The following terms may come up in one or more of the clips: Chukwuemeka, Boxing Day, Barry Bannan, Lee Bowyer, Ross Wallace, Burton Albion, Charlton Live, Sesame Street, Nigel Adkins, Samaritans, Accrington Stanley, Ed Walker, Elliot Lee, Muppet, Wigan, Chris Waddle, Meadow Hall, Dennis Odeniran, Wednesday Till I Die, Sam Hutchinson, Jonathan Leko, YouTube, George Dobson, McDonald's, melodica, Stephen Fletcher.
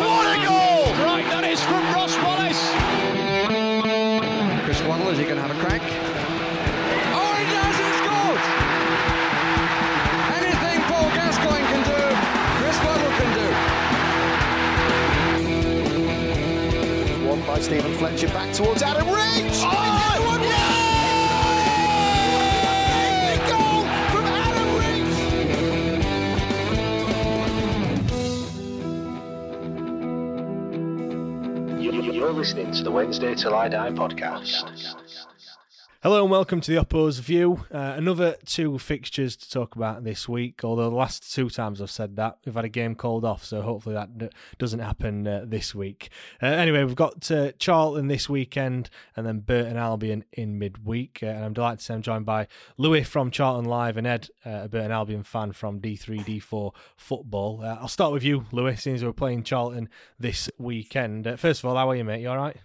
What a goal! Right, that is from Ross Wallace. Chris Waddle, is he going to have a crack? By Stephen Fletcher, back towards Adam Reach! Oh, yeah! Goal from Adam Reach! You're listening to the Wednesday Till I Die podcast. Hello and welcome to the Oppo's View. Another two fixtures to talk about this week, although the last two times I've said that, we've had a game called off, so hopefully that doesn't happen this week. Anyway, we've got Charlton this weekend and then Burton Albion in midweek, and I'm delighted to say I'm joined by Louis from Charlton Live and Ed, a Burton Albion fan from D3D4 Football. I'll start with you, Louis, since we're playing Charlton this weekend. First of all, how are you, mate? You all right?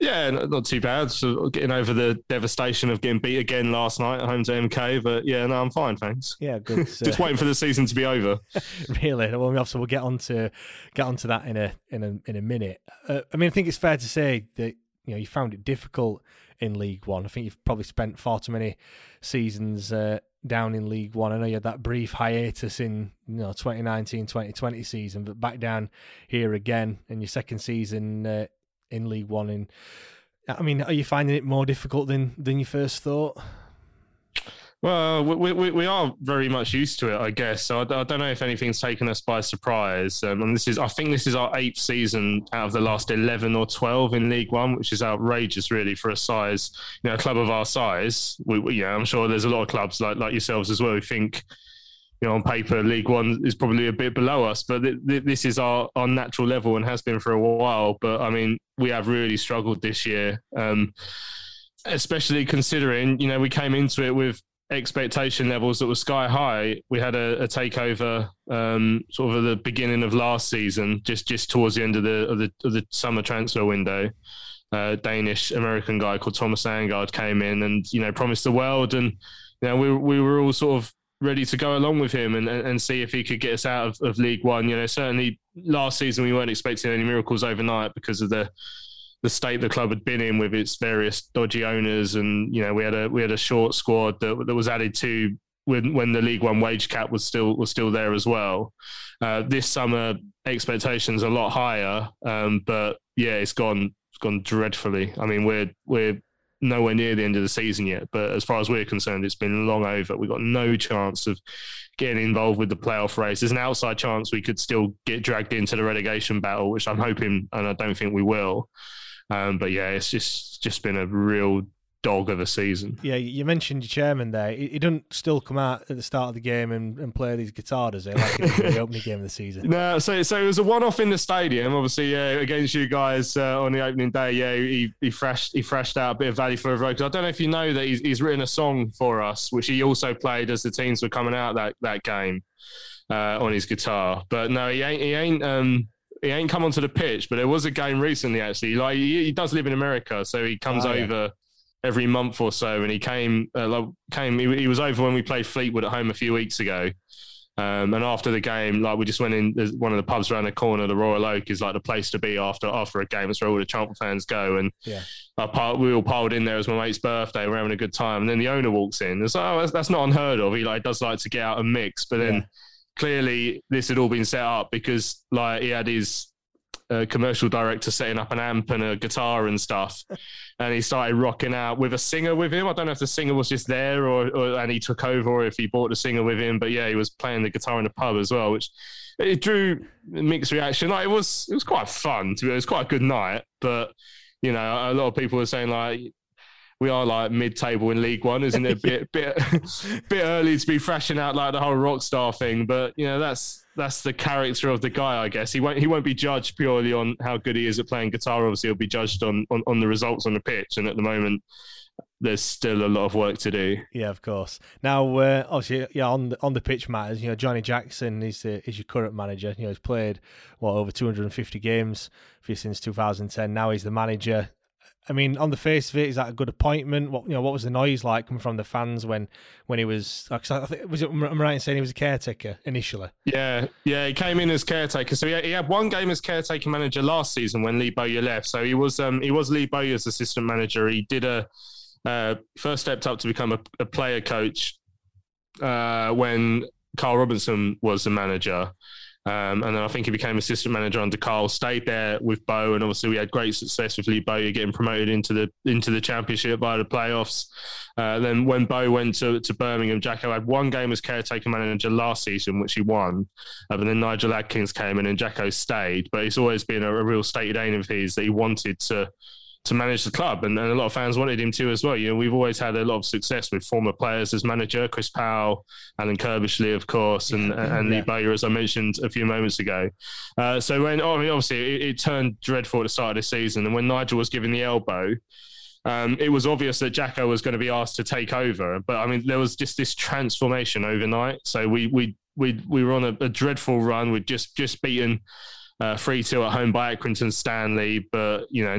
Yeah, not too bad. So getting over the devastation of getting beat again last night at home to MK, but yeah, no, I'm fine, thanks. Yeah, good. Just waiting for the season to be over. Really? Well, obviously, we'll get onto that in a minute. I mean, I think it's fair to say that you found it difficult in League One. I think you've probably spent far too many seasons down in League One. I know you had that brief hiatus in 2019-2020 season, but back down here again in your second season. In League One, are you finding it more difficult than you first thought? Well, we are very much used to it, I guess. So I don't know if anything's taken us by surprise. And I think this is our 8th season out of the last 11 or 12 in League One, which is outrageous, really, for a size, a club of our size. I'm sure there's a lot of clubs like yourselves as well who think, on paper, League One is probably a bit below us, but this is our natural level and has been for a while. But, I mean, we have really struggled this year, especially considering, we came into it with expectation levels that were sky high. We had a takeover sort of at the beginning of last season, just towards the end of the summer transfer window. A Danish-American guy called Thomas Angard came in and, promised the world. And, we were all sort of ready to go along with him and see if he could get us out of League One. Certainly last season we weren't expecting any miracles overnight because of the state the club had been in with its various dodgy owners, and we had a short squad that was added to when the League One wage cap was still there as well. This summer expectations are a lot higher, but yeah, it's gone dreadfully. I mean, we're nowhere near the end of the season yet, but as far as we're concerned, it's been long over. We've got no chance of getting involved with the playoff race. There's an outside chance we could still get dragged into the relegation battle, which I'm hoping, and I don't think we will. But yeah, it's just been a real dog of a season. Yeah, you mentioned your chairman there. He doesn't still come out at the start of the game and play these guitar, does he? Like in the opening game of the season. No, so it was a one-off in the stadium, obviously, against you guys on the opening day. Yeah, he thrashed out a bit of value for a road. Because I don't know if you know that he's written a song for us, which he also played as the teams were coming out that game on his guitar. But no, he ain't he ain't come onto the pitch, but there was a game recently, actually. Like, he does live in America, so he comes over every month or so, and he came, he was over when we played Fleetwood at home a few weeks ago. And after the game, like, we just went in, there's one of the pubs around the corner, the Royal Oak is like the place to be after a game. It's where all the Charlton fans go. And we all piled in there. It was my mate's birthday. We're having a good time. And then the owner walks in. It's like, oh, that's not unheard of. He does like to get out and mix. But then clearly this had all been set up because like he had his commercial director setting up an amp and a guitar and stuff. And he started rocking out with a singer with him. I don't know if the singer was just there and he took over, or if he brought the singer with him. But yeah, he was playing the guitar in the pub as well, which it drew mixed reaction. Like it was quite fun. It was quite a good night. But you know, a lot of people were saying like, we are like mid-table in League One, isn't it? A bit early to be thrashing out like the whole rock star thing. But you know, that's the character of the guy, I guess. He won't be judged purely on how good he is at playing guitar. Obviously, he'll be judged on the results on the pitch. And at the moment, there's still a lot of work to do. Yeah, of course. Now, obviously, yeah, on the pitch matters. You know, Johnny Jackson is your current manager. You know, he's played over 250 games for you since 2010. Now he's the manager. I mean, on the face of it, is that a good appointment? What was the noise like coming from the fans when he was? Cause I think I'm right in saying he was a caretaker initially. Yeah, he came in as caretaker. So he had one game as caretaker manager last season when Lee Bowyer left. So he was Lee Bowyer's assistant manager. He did first stepped up to become a player coach when Carl Robinson was the manager. And then I think he became assistant manager under Carl, stayed there with Bo, and obviously we had great success with Lee Bowyer getting promoted into the championship by the playoffs. Then when Bo went to Birmingham, Jacko had one game as caretaker manager last season, which he won. But then Nigel Adkins came in and Jacko stayed. But it's always been a real stated aim of his that he wanted to manage the club, and a lot of fans wanted him to as well. You know, we've always had a lot of success with former players as manager, Chris Powell, Alan Curbishley, of course, and Lee Bowyer, as I mentioned a few moments ago. So obviously it turned dreadful at the start of the season, and when Nigel was given the elbow, it was obvious that Jacko was going to be asked to take over. But I mean, there was just this transformation overnight. So we were on a dreadful run. We'd just beaten 3-2 at home by Accrington Stanley, but you know,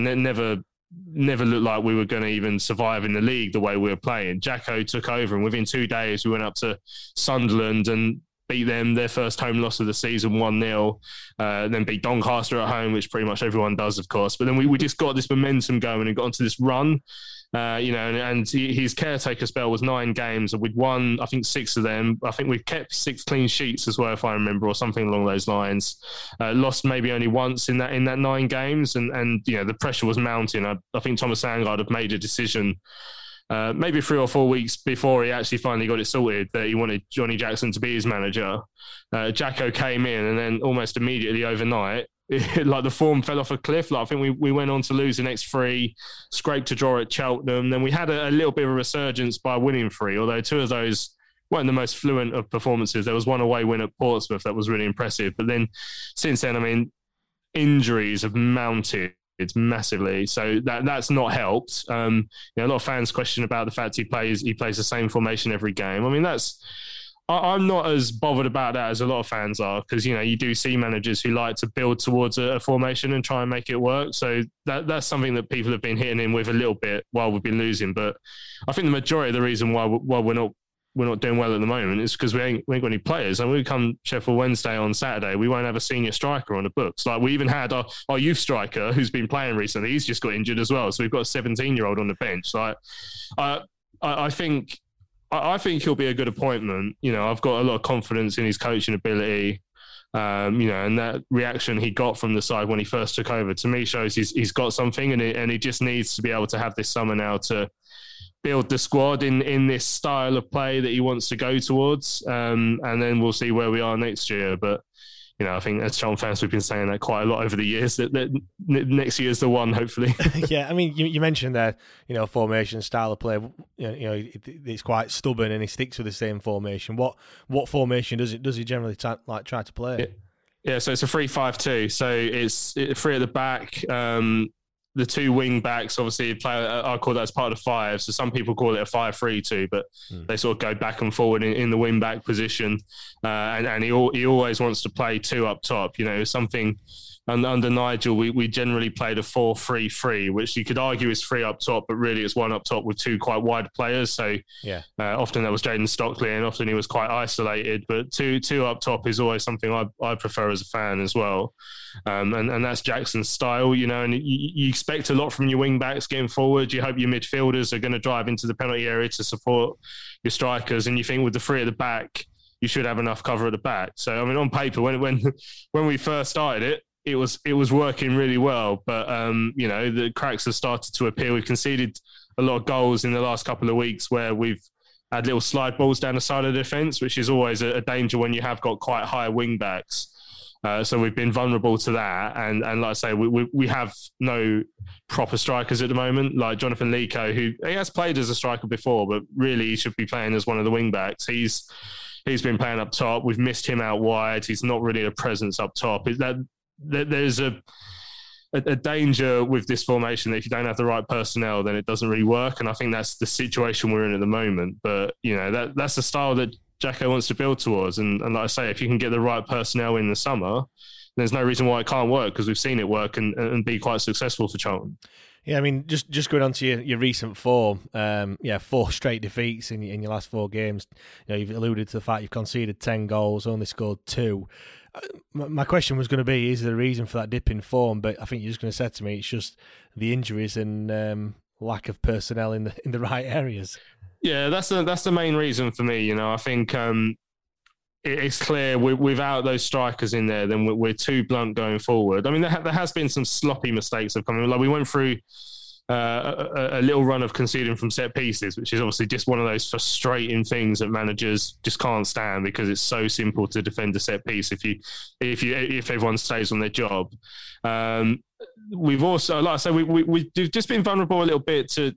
never looked like we were going to even survive in the league the way we were playing. Jacko took over, and within 2 days we went up to Sunderland and beat them, their first home loss of the season, 1-0, then beat Doncaster at home, which pretty much everyone does, of course. But then we just got this momentum going and got onto this run, and his caretaker spell was 9 games, and we'd won, I think, 6 of them. I think we've kept 6 clean sheets as well, if I remember, or something along those lines. Lost maybe only once in that 9 games, and you know, the pressure was mounting. I think Thomas Angard had made a decision maybe 3 or 4 weeks before he actually finally got it sorted that he wanted Johnny Jackson to be his manager. Jacko came in, and then almost immediately overnight, the form fell off a cliff. I think we went on to lose the next 3, scraped to draw at Cheltenham. Then we had a little bit of a resurgence by winning 3, although 2 of those weren't the most fluent of performances. There was one away win at Portsmouth that was really impressive. But then since then, I mean, injuries have mounted. It's massively, so that's not helped. You know, a lot of fans question about the fact he plays the same formation every game. I mean, I'm not as bothered about that as a lot of fans are, because you know, you do see managers who like to build towards a formation and try and make it work. So that's something that people have been hitting him with a little bit while we've been losing. But I think the majority of the reason why we're not doing well at the moment is because we ain't got any players. And when we come Sheffield Wednesday on Saturday, we won't have a senior striker on the books. Like, we even had our youth striker who's been playing recently. He's just got injured as well. So we've got a 17-year-old on the bench. Like, I think he'll be a good appointment. You know, I've got a lot of confidence in his coaching ability. And that reaction he got from the side when he first took over, to me, shows he's got something, and he just needs to be able to have this summer now to build the squad in this style of play that he wants to go towards. And then we'll see where we are next year. But, you know, I think as Charlton fans, we've been saying that quite a lot over the years, that next year's the one, hopefully. Yeah, I mean, you mentioned there, you know, formation, style of play, you know it's quite stubborn and he sticks with the same formation. What formation does he generally try to play? Yeah, so it's a 3-5-2. So it's 3 at the back, the 2 wing backs, obviously, play. I call that as part of 5. So some people call it a 5-3-2, but they sort of go back and forward in the wing back position. And he always wants to play 2 up top. You know, something And under Nigel, we generally played a 4-3-3, which you could argue is three up top, but really it's one up top with two quite wide players. So often that was Jayden Stockley, and often he was quite isolated. But two up top is always something I prefer as a fan as well. And that's Jackson's style, you know, and you expect a lot from your wing backs getting forward. You hope your midfielders are going to drive into the penalty area to support your strikers. And you think with the three at the back, you should have enough cover at the back. So, I mean, on paper, when we first started it, it was working really well. But, you know, the cracks have started to appear. We've conceded a lot of goals in the last couple of weeks where we've had little slide balls down the side of the defence, which is always a danger when you have got quite high wing backs. So we've been vulnerable to that. And like I say, we have no proper strikers at the moment, like Jonathan Leko, who he has played as a striker before, but really he should be playing as one of the wing backs. He's been playing up top. We've missed him out wide. He's not really a presence up top. There's a danger with this formation that if you don't have the right personnel, then it doesn't really work. And I think that's the situation we're in at the moment. But, you know, that's the style that Jacko wants to build towards. And like I say, if you can get the right personnel in the summer, there's no reason why it can't work, because we've seen it work and be quite successful for Charlton. Yeah, I mean, just going on to your recent form, four straight defeats in your last four games. You know, you've alluded to the fact you've conceded 10 goals, only scored 2. My question was going to be, is there a reason for that dip in form? But I think you're just going to say to me, it's just the injuries and lack of personnel in the right areas. Yeah, that's the main reason for me. You know, I think it's clear without those strikers in there, then we're too blunt going forward. I mean, there has been some sloppy mistakes that have come in. Like, we went through a little run of conceding from set pieces, which is obviously just one of those frustrating things that managers just can't stand, because it's so simple to defend a set piece if everyone stays on their job. We've also, like I say, we've just been vulnerable a little bit to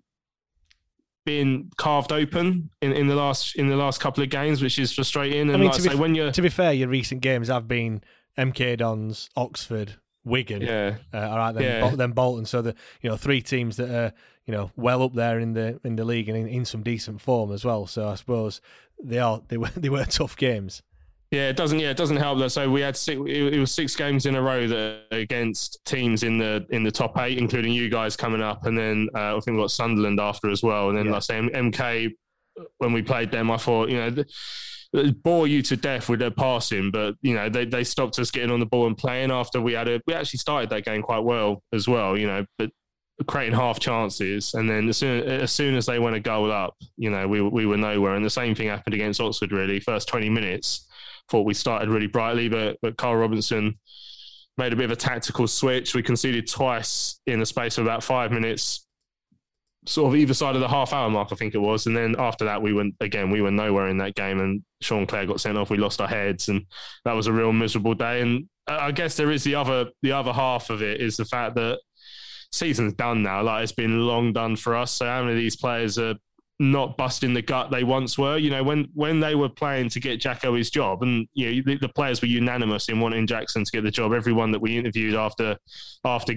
being carved open in the last couple of games, which is frustrating. And I mean, like to be fair, your recent games have been MK Dons, Oxford, Wigan, then Bolton. So the, you know, three teams that are, you know, well up there in the league and in some decent form as well. So I suppose they were tough games. Yeah, it doesn't help though. So we had six games in a row that against teams in the top 8, including you guys coming up, and then I think we got Sunderland after as well. And then like I say, MK, when we played them, I thought, you know, they bore you to death with their passing, but you know they stopped us getting on the ball and playing after we actually started that game quite well as well, you know, but creating half chances, and then as soon as they went a goal up, you know, we were nowhere. And the same thing happened against Oxford. Really, first 20 minutes. Thought we started really brightly, but Carl Robinson made a bit of a tactical switch. We conceded twice in the space of about 5 minutes, sort of either side of the half-hour mark, I think it was. And then after that, we were nowhere in that game, and Sean Clare got sent off. We lost our heads, and that was a real miserable day. And I guess there is the other half of it is the fact that season's done now. Like, it's been long done for us. So how many of these players are not busting the gut they once were, you know, when they were playing to get Jacko his job? And you know, the players were unanimous in wanting Jackson to get the job. Everyone that we interviewed after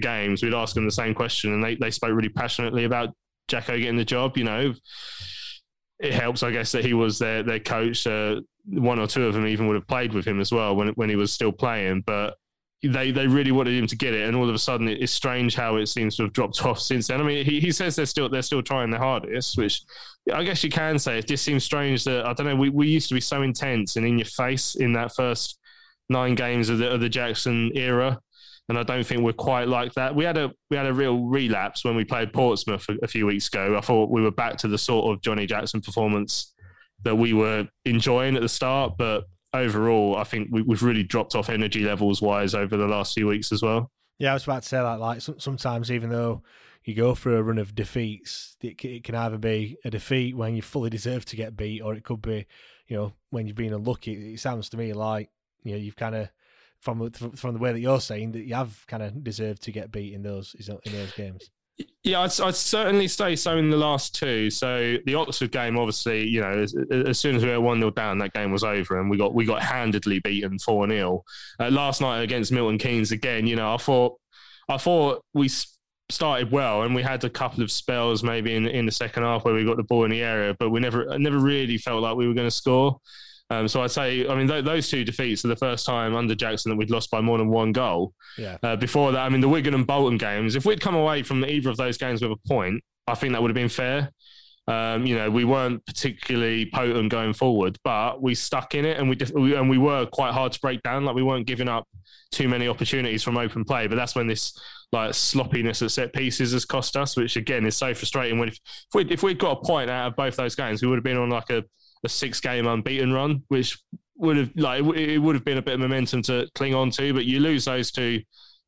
games, we'd ask them the same question, and they spoke really passionately about Jacko getting the job. You know, it helps, I guess, that he was their coach. One or two of them even would have played with him as well when he was still playing, but they really wanted him to get it, and all of a sudden it's strange how it seems to have dropped off since then. I mean, he says they're still trying their hardest, which I guess you can say. It just seems strange that, I don't know, we used to be so intense and in your face in that first 9 games of the Jackson era, and I don't think we're quite like that. We had a real relapse when we played Portsmouth a few weeks ago. I thought we were back to the sort of Johnny Jackson performance that we were enjoying at the start, but overall, I think we've really dropped off energy levels wise over the last few weeks as well. Yeah, I was about to say that. Like, sometimes, even though you go through a run of defeats, it can either be a defeat when you fully deserve to get beat, or it could be, you know, when you've been unlucky. It sounds to me like, you know, you've kind of, from the way that you're saying, that you have kind of deserved to get beat in those games. Yeah, I'd certainly say so in the last 2. So the Oxford game, obviously, you know, as soon as we were 1-0 down, that game was over, and we got handedly beaten 4-0. Last night against Milton Keynes again, you know, I thought we started well, and we had a couple of spells maybe in the second half where we got the ball in the area, but we never really felt like we were going to score. So I'd say, I mean, those two defeats are the first time under Jackson that we'd lost by more than one goal. Yeah. Before that, I mean, the Wigan and Bolton games, if we'd come away from either of those games with a point, I think that would have been fair. You know, we weren't particularly potent going forward, but we stuck in it, and we were quite hard to break down. Like, we weren't giving up too many opportunities from open play, but that's when this like sloppiness at set pieces has cost us, which again is so frustrating. When if we'd got a point out of both those games, we would have been on like a 6-game unbeaten run, which would have it would have been a bit of momentum to cling on to. But you lose those two,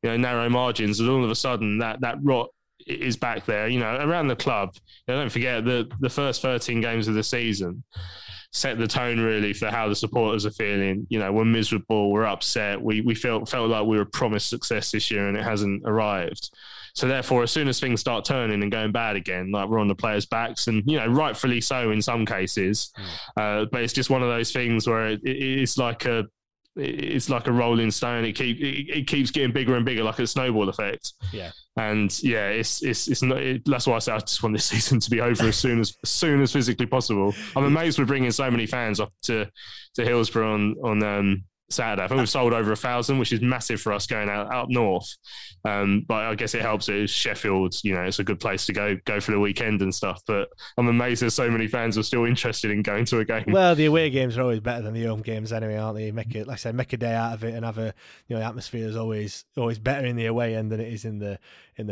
you know, narrow margins, and all of a sudden that rot is back there. You know, around the club, you know, don't forget the first 13 games of the season set the tone really for how the supporters are feeling. You know, we're miserable, we're upset, we felt like we were promised success this year and it hasn't arrived. So therefore, as soon as things start turning and going bad again, like, we're on the players' backs, and, you know, rightfully so in some cases, but it's just one of those things where it's like a rolling stone. It keeps getting bigger and bigger, like a snowball effect. Yeah. And yeah, it's not, that's why I say I just want this season to be over as soon as physically possible. I'm amazed we're bringing so many fans up to Hillsborough on Saturday. I think we've sold over 1,000, which is massive for us going out up north. But I guess it helps. It's Sheffield, you know, it's a good place to go for the weekend and stuff. But I'm amazed there's so many fans who are still interested in going to a game. Well, the away games are always better than the home games anyway, aren't they? Make a day out of it, and have a, you know, the atmosphere is always better in the away end than it is in the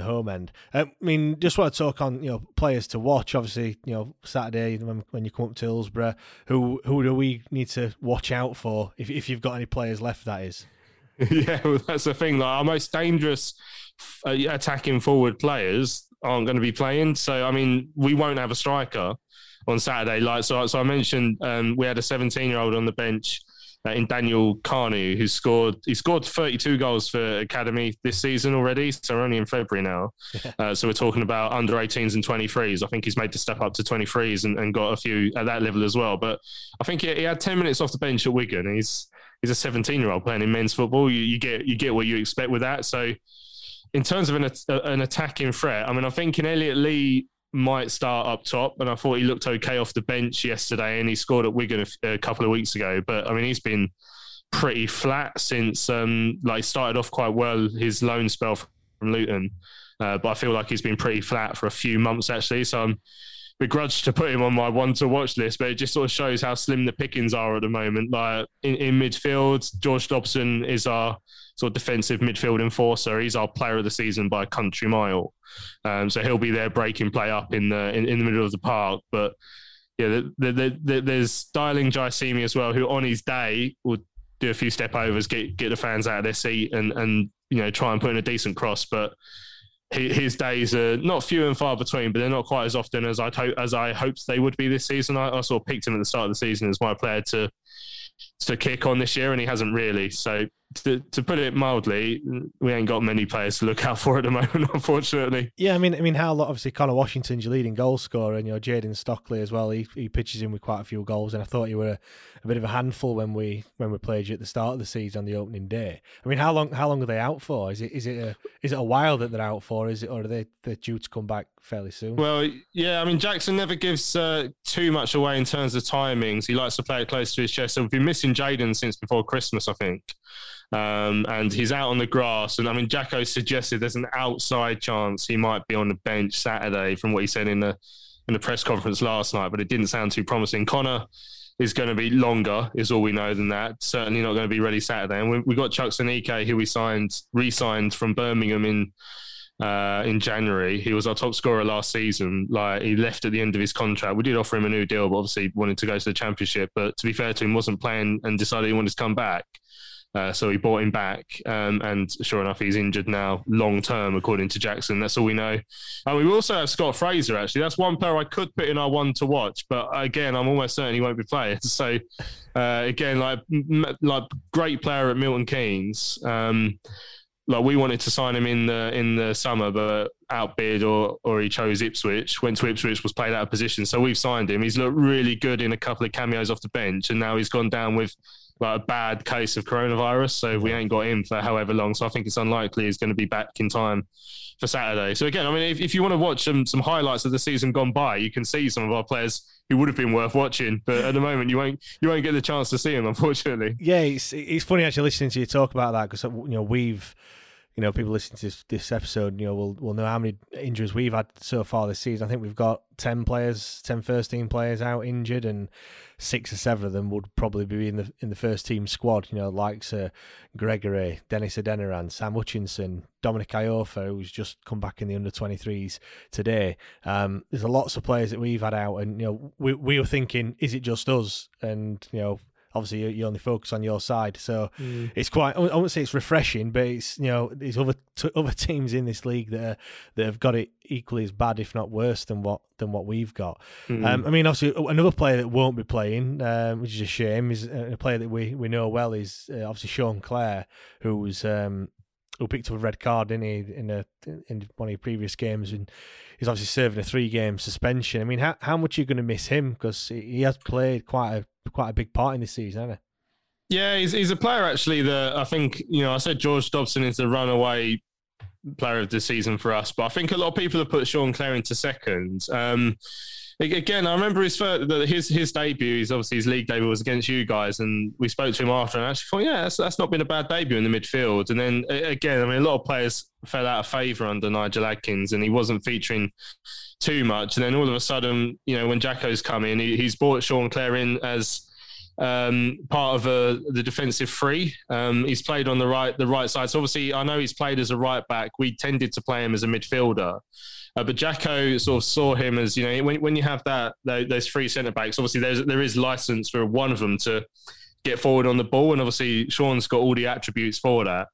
home end. I mean, just want to talk on, you know, players to watch. Obviously, you know, Saturday when you come up to Hillsborough, who do we need to watch out for if you've got any players left, that is? Yeah, well, that's the thing. Like, our most dangerous attacking forward players aren't going to be playing. So, I mean, we won't have a striker on Saturday. Like, so I mentioned we had a 17-year-old on the bench in Daniel Carney, who scored 32 goals for Academy this season already. So we're only in February now. So we're talking about under 18s and 23s. I think he's made the step up to 23s and got a few at that level as well. But I think he had 10 minutes off the bench at Wigan. He's a 17-year-old playing in men's football. You get what you expect with that. So in terms of an attacking threat, I mean, I'm thinking Elliot Lee might start up top, and I thought he looked okay off the bench yesterday, and he scored at Wigan a couple of weeks ago. But, I mean, he's been pretty flat since he started off quite well his loan spell from Luton. But I feel like he's been pretty flat for a few months, actually. So I'm begrudged to put him on my one-to-watch list, but it just sort of shows how slim the pickings are at the moment. Like, in midfield, George Dobson is our sort of defensive midfield enforcer. He's our player of the season by a country mile. So he'll be there breaking play up in the middle of the park. But, yeah, there's Diallang Jaiyesimi as well, who on his day would do a few step-overs, get the fans out of their seat and you know, try and put in a decent cross. But his days are not few and far between, but they're not quite as often as I hoped they would be this season. I sort of picked him at the start of the season as my player to kick on this year, and he hasn't really. So to put it mildly, we ain't got many players to look out for at the moment, unfortunately. Yeah, I mean, obviously Connor Washington's your leading goal scorer, and, you know, Jayden Stockley as well. He pitches in with quite a few goals, and I thought you were a bit of a handful when we played you at the start of the season on the opening day. I mean, how long are they out for? Is it a while that they're out for? Is it, or are they're due to come back fairly soon? Well, yeah, I mean, Jackson never gives too much away in terms of timings. He likes to play it close to his chest. So we've been missing Jayden since before Christmas, I think. And he's out on the grass, and I mean, Jacko suggested there's an outside chance he might be on the bench Saturday from what he said in the press conference last night, but it didn't sound too promising. Connor is going to be longer, is all we know than that. Certainly not going to be ready Saturday. And we got Chukwuemeka, who we re-signed from Birmingham in January. He was our top scorer last season. Like, he left at the end of his contract. We did offer him a new deal, but obviously wanted to go to the Championship. But to be fair to him, wasn't playing and decided he wanted to come back. So we bought him back, and sure enough, he's injured now, long term, according to Jackson. That's all we know. And we also have Scott Fraser, actually. That's one player I could put in our one to watch, but again, I'm almost certain he won't be playing. So again, like great player at Milton Keynes. Like, we wanted to sign him in the summer, but outbid or he chose Ipswich. Went to Ipswich, was played out of position. So we've signed him. He's looked really good in a couple of cameos off the bench, and now he's gone down with like a bad case of coronavirus, so we ain't got him for however long. So I think it's unlikely he's going to be back in time for Saturday. So again, I mean, if you want to watch some highlights of the season gone by, you can see some of our players who would have been worth watching, but at the moment you won't get the chance to see him, unfortunately. Yeah, it's funny actually listening to you talk about that, because we've people listening to this episode, will know how many injuries we've had so far this season. I think we've got 10 first team players out injured, and 6 or 7 of them would probably be in the first team squad. Likes Gregory, Dennis Odeniran, Sam Hutchinson, Dominic Ayofa, who's just come back in the under-23s today. There's lots of players that we've had out, and we were thinking, is it just us? And obviously, you only focus on your side, so it's quite. I wouldn't say it's refreshing, but it's there's other teams in this league that have got it equally as bad, if not worse, than what we've got. I mean, obviously, another player that won't be playing, which is a shame, is a player that we know well is obviously Sean Clare, who picked up a red card, didn't he, in one of your previous games, and he's obviously serving a 3-game suspension. I mean, how much are you going to miss him, because he has played quite a big part in this season, hasn't he? Yeah, he's a player actually that I think, I said George Dobson is the runaway player of the season for us, but I think a lot of people have put Sean Clare into second. Again, I remember his debut, his league debut was against you guys, and we spoke to him after and actually thought, yeah, that's not been a bad debut in the midfield. And then again, I mean, a lot of players fell out of favour under Nigel Adkins and he wasn't featuring too much. And then all of a sudden, when Jacko's come in, he's brought Sean Clare in as part of the defensive three. He's played on the right side. So obviously, I know he's played as a right back. We tended to play him as a midfielder. But Jacko sort of saw him as, when you have those 3 centre-backs, obviously there is licence for one of them to get forward on the ball, and obviously Sean's got all the attributes for that.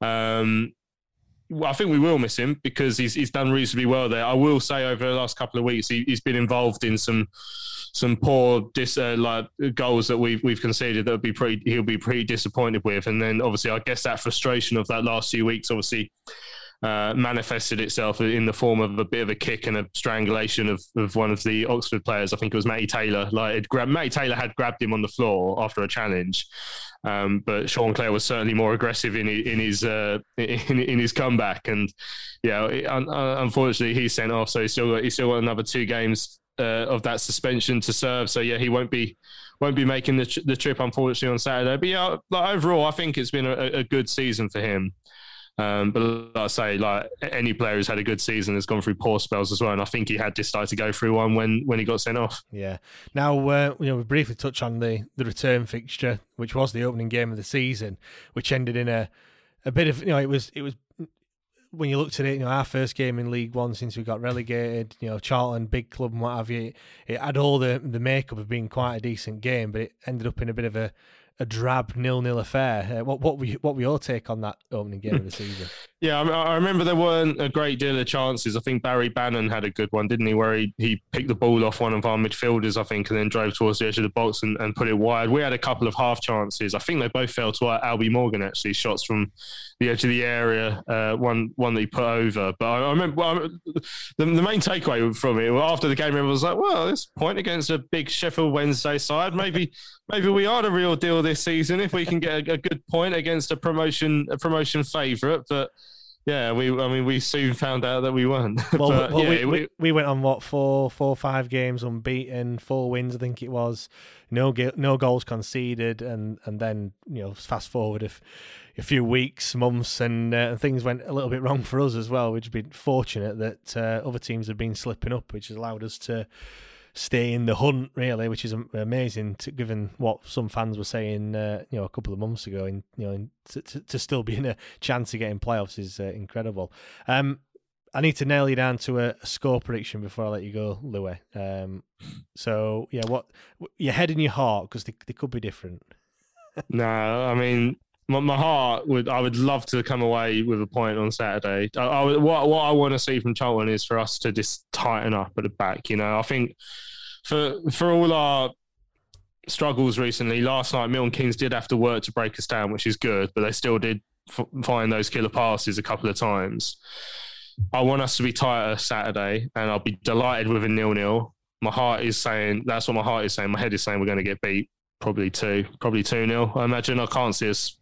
I think we will miss him because he's done reasonably well there. I will say over the last couple of weeks he's been involved in some poor goals that we've conceded that he'll be pretty disappointed with, and then obviously I guess that frustration of that last few weeks obviously manifested itself in the form of a bit of a kick and a strangulation of one of the Oxford players. I think it was Matty Taylor. Matty Taylor had grabbed him on the floor after a challenge, but Sean Clare was certainly more aggressive in his comeback. And unfortunately, he's sent off, so he's still got another 2 games of that suspension to serve. So yeah, he won't be making the trip unfortunately on Saturday. But yeah, overall, I think it's been a good season for him. But like I say, any player who's had a good season has gone through poor spells as well, and I think he had this time to go through one when he got sent off. Yeah. Now, we briefly touch on the return fixture, which was the opening game of the season, which ended in a bit of it was when you looked at it, our first game in League One since we got relegated, Charlton, big club and what have you. It had all the makeup of being quite a decent game, but it ended up in a bit of a drab 0-0 affair. What were your take on that opening game of the season? Yeah, I remember there weren't a great deal of chances. I think Barry Bannan had a good one, didn't he? Where he picked the ball off one of our midfielders, I think, and then drove towards the edge of the box and put it wide. We had a couple of half chances. I think they both fell to Albie Morgan, actually, shots from the edge of the area, one that he put over. But I remember the main takeaway from it, after the game, I was like, well, this point against a big Sheffield Wednesday side, maybe we are the real deal this season if we can get a good point against a promotion favourite. But yeah, we soon found out that we weren't. Well, we went on 4 or 5 games unbeaten, 4 wins I think it was, no goals conceded, and then fast forward a few weeks, months, and things went a little bit wrong for us as well. We've been fortunate that other teams have been slipping up, which has allowed us to stay in the hunt, really, which is amazing, given what some fans were saying, a couple of months ago. To still be in a chance of getting playoffs is incredible. I need to nail you down to a score prediction before I let you go, Louis. So yeah, what your head and your heart, because they could be different. No, I mean, my heart would love to come away with a point on Saturday. What I want to see from Charlton is for us to just tighten up at the back. I think for all our struggles recently, last night Milton Keynes did have to work to break us down, which is good, but they still did find those killer passes a couple of times. I want us to be tighter Saturday, and I'll be delighted with a 0-0. My heart is saying that's what my heart is saying. My head is saying we're going to get beat. Probably 2-0. I imagine. I can't see us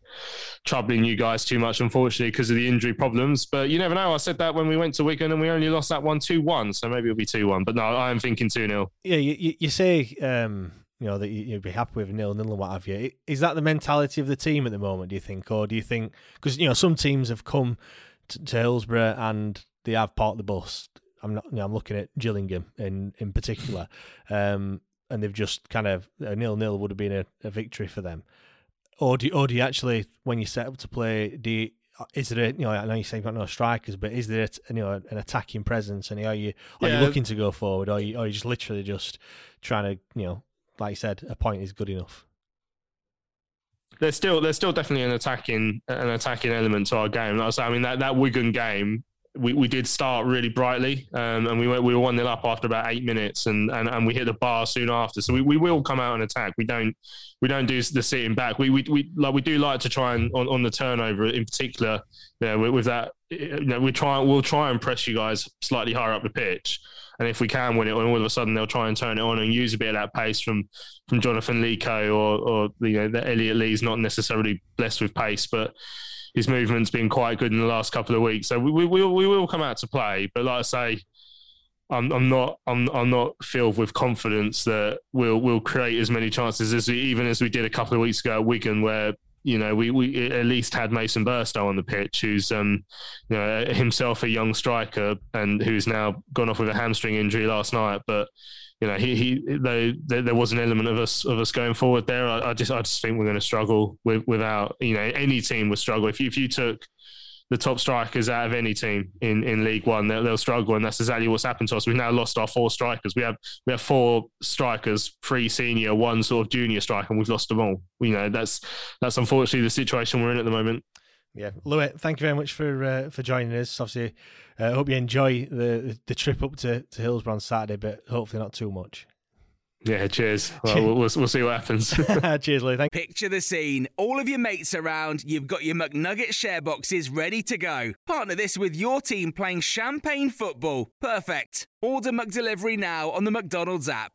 troubling you guys too much, unfortunately, because of the injury problems. But you never know. I said that when we went to Wigan and we only lost that one 2-1. So maybe it'll be 2-1. But no, I am thinking 2-0. Yeah, you say you know that you'd be happy with 0-0 and what have you. Is that the mentality of the team at the moment, do you think? Or do you think, because you know some teams have come to Hillsborough and they have parked the bus. I'm looking at Gillingham in particular. And they've just kind of, a 0-0 would have been a victory for them. Or do you actually, when you set up to play, I know you say you've got no strikers, but is there an attacking presence? And are you looking to go forward? Or are you just literally just trying to, like you said, a point is good enough? There's still definitely an attacking element to our game. I mean, that Wigan game, we did start really brightly, and we were 1-0 up after about 8 minutes, and we hit the bar soon after. So we will come out and attack. We don't do the sitting back. We do like to try and on the turnover in particular. Yeah, with that, we'll try and press you guys slightly higher up the pitch. And if we can win it, all of a sudden they'll try and turn it on and use a bit of that pace from Jonathan Leko or the Elliot Lee's not necessarily blessed with pace, but his movement's been quite good in the last couple of weeks. So we will come out to play, but like I say, I'm not filled with confidence that we'll create as many chances as we did a couple of weeks ago at Wigan, where we at least had Mason Burstow on the pitch, who's himself a young striker and who's now gone off with a hamstring injury last night. But there was an element of us going forward there. I just think we're going to struggle without any team would struggle if you took the top strikers out of any team in League One, they'll struggle, and that's exactly what's happened to us. We've now lost our 4 strikers. We have 4 strikers, 3 senior, 1 sort of junior striker, and we've lost them all. That's unfortunately the situation we're in at the moment. Yeah, Louis, thank you very much for joining us. Obviously, I hope you enjoy the trip up to Hillsborough on Saturday, but hopefully not too much. Yeah, cheers. Well, we'll see what happens. Cheers, Lou. Thanks. Picture the scene. All of your mates around, you've got your McNugget share boxes ready to go. Partner this with your team playing champagne football. Perfect. Order McDelivery now on the McDonald's app.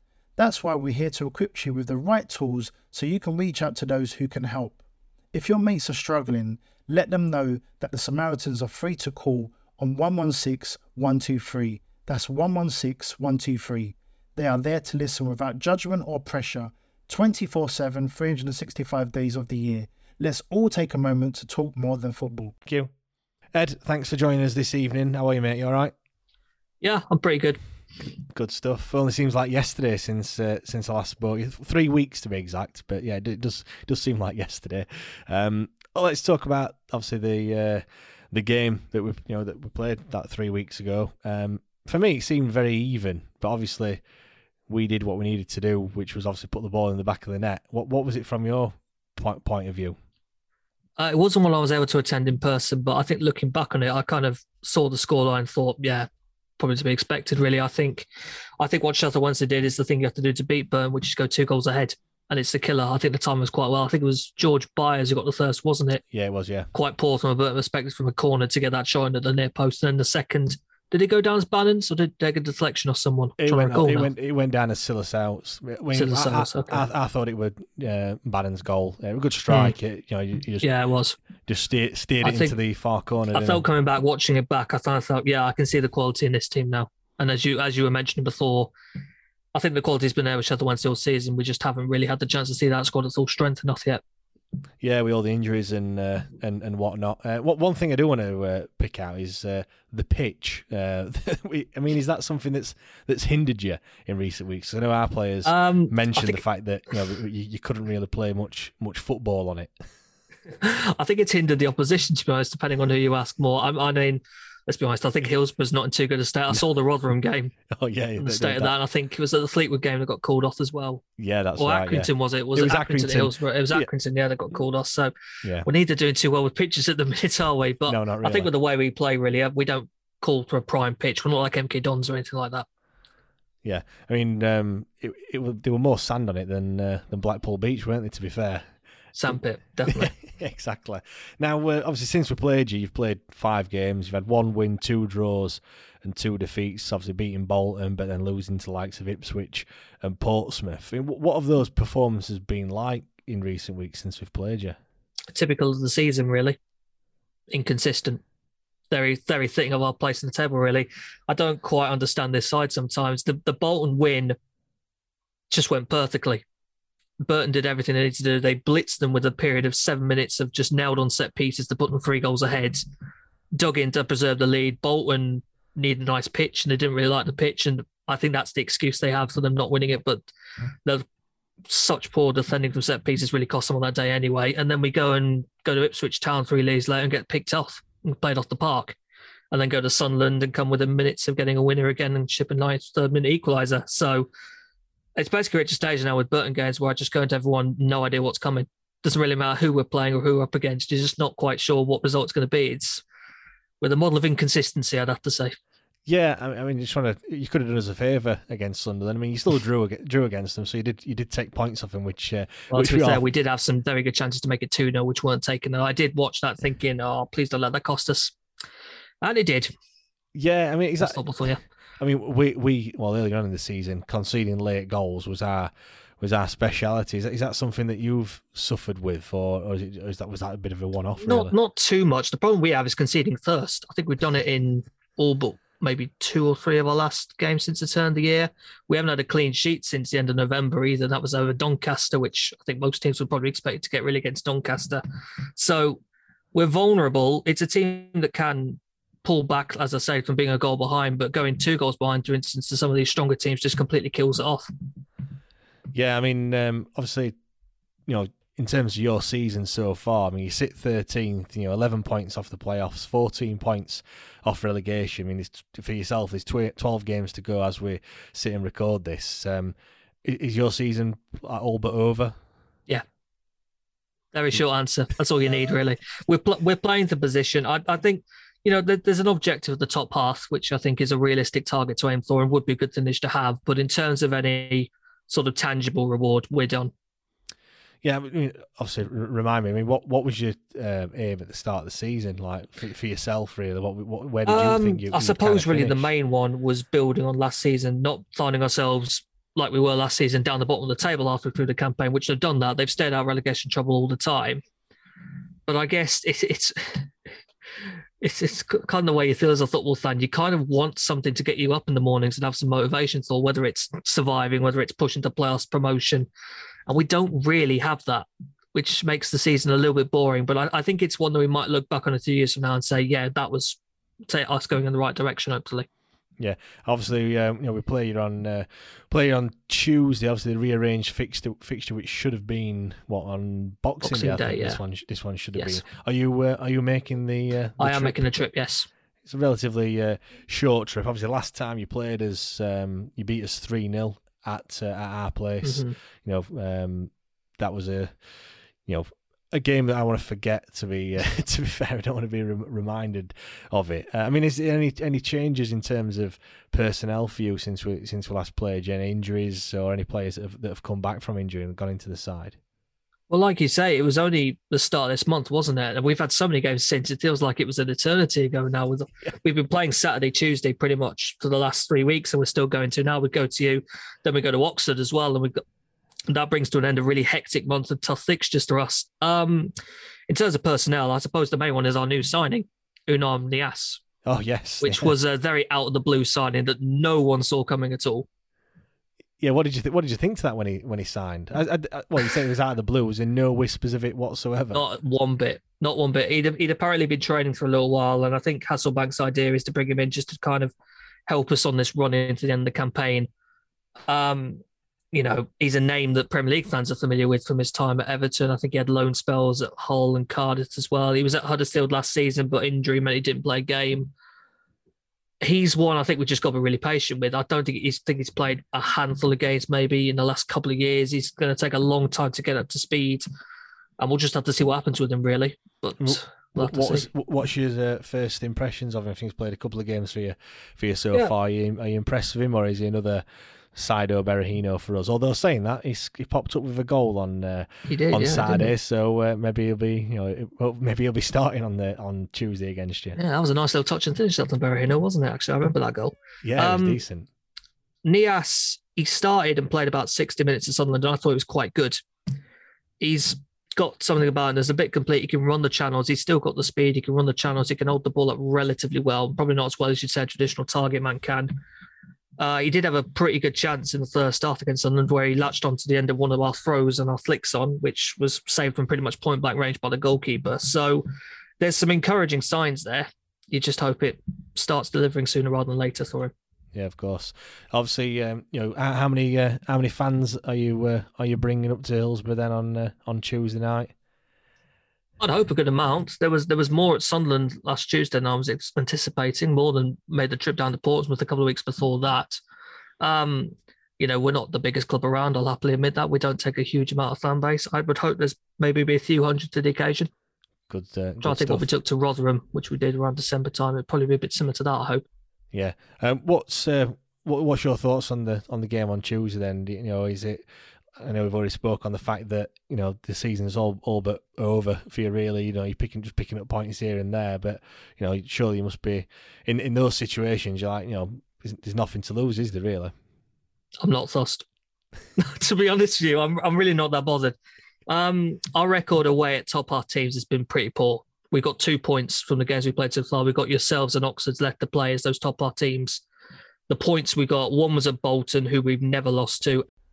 That's why we're here to equip you with the right tools so you can reach out to those who can help. If your mates are struggling, let them know that the Samaritans are free to call on 116 123. That's 116 123. They are there to listen without judgment or pressure, 24/7, 365 days of the year. Let's all take a moment to talk more than football. Thank you. Ed, thanks for joining us this evening. How are you, mate? You all right? Yeah, I'm pretty good. Good stuff. Only seems like yesterday since I last spoke. 3 weeks to be exact, but yeah, it does seem like yesterday. Let's talk about, obviously, the game that we played that 3 weeks ago. For me, it seemed very even, but obviously we did what we needed to do, which was obviously put the ball in the back of the net. What was it from your point of view? It wasn't one I was able to attend in person, but I think looking back on it, I kind of saw the scoreline and thought, yeah, probably to be expected, really. I think what Sheffield Wednesday did is the thing you have to do to beat Burn, which is go 2 goals ahead. And it's the killer. I think the time was quite well. I think it was George Byers who got the first, wasn't it? Yeah, it was, yeah. Quite poor from a Burton perspective from a corner to get that shot into the near post. And then the second... Did it go down as balance, or did they get a deflection off someone? It went down as Silas out. Okay. I thought it was Bannon's goal. It was a good strike. Mm. It was. Just steered it into the far corner. I felt coming back, watching it back, I thought, I can see the quality in this team now. And as you were mentioning before, I think the quality's been there with Sheffield Wednesday all season. We just haven't really had the chance to see that squad at full strength enough yet. Yeah, with all the injuries and whatnot. One thing I do want to pick out is the pitch. I mean, is that something that's hindered you in recent weeks? I know our players mentioned the fact that you couldn't really play much football on it. I think it's hindered the opposition, to be honest, depending on who you ask more. I mean, let's be honest, I think Hillsborough's not in too good a state. I saw the Rotherham game. Oh, yeah. In the state of that. And I think it was at the Fleetwood game that got called off as well. Yeah, that's right. Or Accrington, was it? Was it Accrington at Hillsborough? It was Accrington, yeah, that got called off. So we're neither doing too well with pitches at the minute, are we? But no, not really. I think with the way we play, really, we don't call for a prime pitch. We're not like MK Dons or anything like that. Yeah. I mean, there were more sand on it than Blackpool Beach, weren't they, to be fair? Sandpit, definitely. Exactly. Now, obviously, since we played you, you've played 5 games. You've had 1 win, 2 draws and 2 defeats, obviously beating Bolton, but then losing to the likes of Ipswich and Portsmouth. I mean, what have those performances been like in recent weeks since we've played you? Typical of the season, really. Inconsistent. Very, very thinking of our place in the table, really. I don't quite understand this side sometimes. The Bolton win just went perfectly. Burton did everything they needed to do. They blitzed them with a period of 7 minutes of just nailed on set pieces to put them 3 goals ahead. Dug in to preserve the lead. Bolton needed a nice pitch and they didn't really like the pitch. And I think that's the excuse they have for them not winning it. But such poor defending from set pieces really cost them on that day anyway. And then we go to Ipswich Town 3 leagues later and get picked off and played off the park. And then go to Sunderland and come within minutes of getting a winner again and ship a nice 3rd-minute equaliser. So it's basically reached a stage now with Burton games where I just go into everyone, no idea what's coming. Doesn't really matter who we're playing or who we're up against. You're just not quite sure what result's going to be. It's with a model of inconsistency, I'd have to say. Yeah, I mean, you could have done us a favour against Sunderland. I mean, you still drew against them, so you did take points off them, which... well, to be fair, we did have some very good chances to make it 2-0, which weren't taken. And I did watch that thinking, oh, please don't let that cost us. And it did. Yeah, I mean... That's not before, yeah. I mean, well, early on in the season, conceding late goals was our speciality. Is that something that you've suffered with, or was that a bit of a one-off? Really? Not too much. The problem we have is conceding first. I think we've done it in all but maybe 2 or 3 of our last games since the turn of the year. We haven't had a clean sheet since the end of November either. That was over Doncaster, which I think most teams would probably expect to get really against Doncaster. So we're vulnerable. It's a team that can pull back, as I say, from being a goal behind, but going 2 goals behind, for instance, to some of these stronger teams just completely kills it off. Yeah, I mean, obviously, you know, in terms of your season so far, I mean, you sit 13th, you know, 11 points off the playoffs, 14 points off relegation. I mean, it's, for yourself, there's 12 games to go as we sit and record this. Is your season all but over? Yeah. Very short answer. That's all you need, really. We're playing the position. I think... You know, there's an objective at the top half, which I think is a realistic target to aim for and would be a good thing to have. But in terms of any sort of tangible reward, we're done. Yeah, I mean, obviously, remind me. I mean, what was your aim at the start of the season, like for yourself, really? Where did you think you? I suppose really the main one was building on last season, not finding ourselves like we were last season down the bottom of the table halfway through the campaign, which they've done that. They've stayed out of relegation trouble all the time. But I guess it's. It's kind of the way you feel as a football fan. You kind of want something to get you up in the mornings and have some motivation, so whether it's surviving, whether it's pushing to playoffs, promotion. And we don't really have that, which makes the season a little bit boring. But I think it's one that we might look back on a few years from now and say, yeah, that was us going in the right direction, hopefully. Yeah, obviously, you know, we play on Tuesday. Obviously, the rearranged fixture, which should have been on Boxing Day. I think, yeah. This one should have been. Are you making the? I am making the trip. Yes, it's a relatively short trip. Obviously, last time you played us, you beat us 3-0 at our place. Mm-hmm. You know, that was a game that I want to forget. To be fair, I don't want to be reminded of it. I mean, is there any changes in terms of personnel for you since we last played? Any injuries or any players that have come back from injury and gone into the side? Well, like you say, it was only the start of this month, wasn't it? And we've had so many games since. It feels like it was an eternity ago now. We've been playing Saturday, Tuesday pretty much for the last 3 weeks, and we're still going to now. We go to you, then we go to Oxford as well, and we've got. And that brings to an end a really hectic month of tough fixtures for us. In terms of personnel, I suppose the main one is our new signing, Unam Nias. Oh, yes. Which was a very out-of-the-blue signing that no one saw coming at all. Yeah, what did you think to that when he signed? You said it was out of the blue. Was there no whispers of it whatsoever? Not one bit. He'd apparently been training for a little while, and I think Hasselbank's idea is to bring him in just to kind of help us on this run into the end of the campaign. You know, he's a name that Premier League fans are familiar with from his time at Everton. I think he had loan spells at Hull and Cardiff as well. He was at Huddersfield last season, but injury meant he didn't play a game. he's one I think we've just got to be really patient with. I don't think he's played a handful of games maybe in the last couple of years. He's going to take a long time to get up to speed, and we'll just have to see what happens with him, really. But what's your first impressions of him? I think he's played a couple of games for you so far. Are you impressed with him, or is he another Saido Berahino for us? Although saying that, he popped up with a goal on Saturday, so maybe he'll be starting on Tuesday against you. Yeah, that was a nice little touch and finish, Saido Berahino, wasn't it? Actually, I remember that goal. Yeah, it was decent. Nias, he started and played about 60 minutes at Sunderland, and I thought it was quite good. He's got something about him. There's a bit complete. He can run the channels. He's still got the speed. He can run the channels. He can hold the ball up relatively well. Probably not as well as you'd say a traditional target man can. He did have a pretty good chance in the first half against Sunderland where he latched onto the end of one of our throws and our flicks on, which was saved from pretty much point-blank range by the goalkeeper. So there's some encouraging signs there. You just hope it starts delivering sooner rather than later for him. Yeah, of course. Obviously, how many fans are you bringing up to Hillsborough then on Tuesday night? I'd hope a good amount. There was more at Sunderland last Tuesday than I was anticipating. More than made the trip down to Portsmouth a couple of weeks before that. We're not the biggest club around. I'll happily admit that. We don't take a huge amount of fan base. I would hope there's maybe be a few hundred to the occasion. Good. I'm trying to think what we took to Rotherham, which we did around December time. It'd probably be a bit similar to that, I hope. Yeah. What's your thoughts on the game on Tuesday then? You know, is it? I know we've already spoke on the fact that, you know, the season's all but over for you, really. You know, you're picking up points here and there, but, you know, surely you must be in those situations. You're like, you know, there's nothing to lose, is there really? I'm not fussed. To be honest with you, I'm really not that bothered. Our record away at top half teams has been pretty poor. We've got 2 points from the games we played so far. We've got yourselves and Oxford's left to play as those top half teams. The points we got, one was at Bolton, who we've never lost to.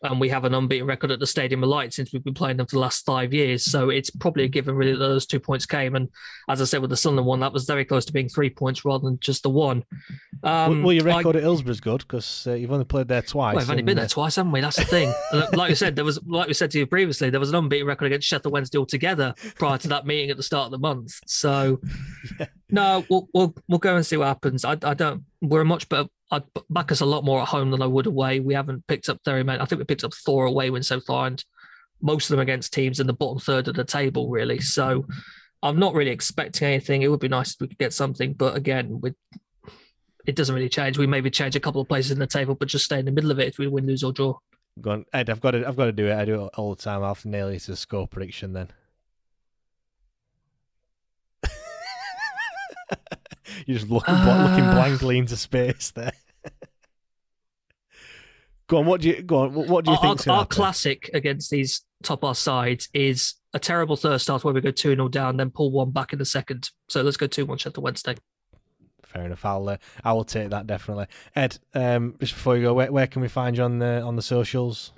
And we have an unbeaten record at the Stadium of Light since we've been playing them for the last 5 years. So it's probably a given, really, that those 2 points came. And as I said, with the Sunderland one, that was very close to being 3 points rather than just the one. Well, your record at Hillsborough's good because you've only played there twice. Well, we've only been there twice, haven't we? That's the thing. Like you said, like we said to you previously, there was an unbeaten record against Sheffield Wednesday altogether prior to that meeting at the start of the month. So, No, we'll go and see what happens. I don't. We're a much better. I'd back us a lot more at home than I would away. We haven't picked up very many. I think we picked up 4 away wins so far, and most of them against teams in the bottom third of the table, really. So I'm not really expecting anything. It would be nice if we could get something, but again, it doesn't really change. We maybe change a couple of places in the table, but just stay in the middle of it if we win, lose or draw. Go on, Ed, I've got to do it. I do it all the time. I'll have to nail you to the score prediction then. You're just looking blankly into space there. Go on, what do you think? Our classic against these top half sides is a terrible first half where we go 2-0 down, then pull one back in the second. So let's go 2-1 Sheffield Wednesday. Fair enough. I will take that definitely. Ed, just before you go, where can we find you on the socials?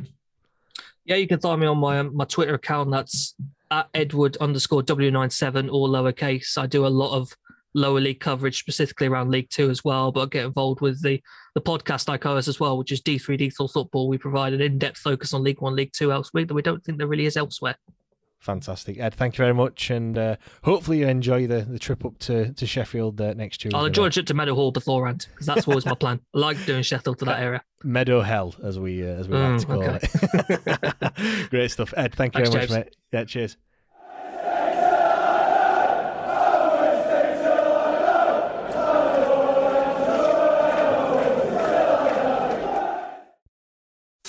Yeah, you can find me on my Twitter account. That's at Edward_W97, all lowercase. I do a lot of lower league coverage, specifically around League Two as well, but get involved with the podcast I co-host as well, which is D3D4 Football. We provide an in-depth focus on League One, League Two elsewhere that we don't think there really is elsewhere. Fantastic. Ed, thank you very much, and hopefully you enjoy the trip up to Sheffield next Tuesday. I'll enjoy a trip to Meadow Hall beforehand, because that's always my plan. I like doing Sheffield to that area. Meadow Hell, as we like to call it. Great stuff. Ed, thanks very much, James. Mate. Yeah, cheers.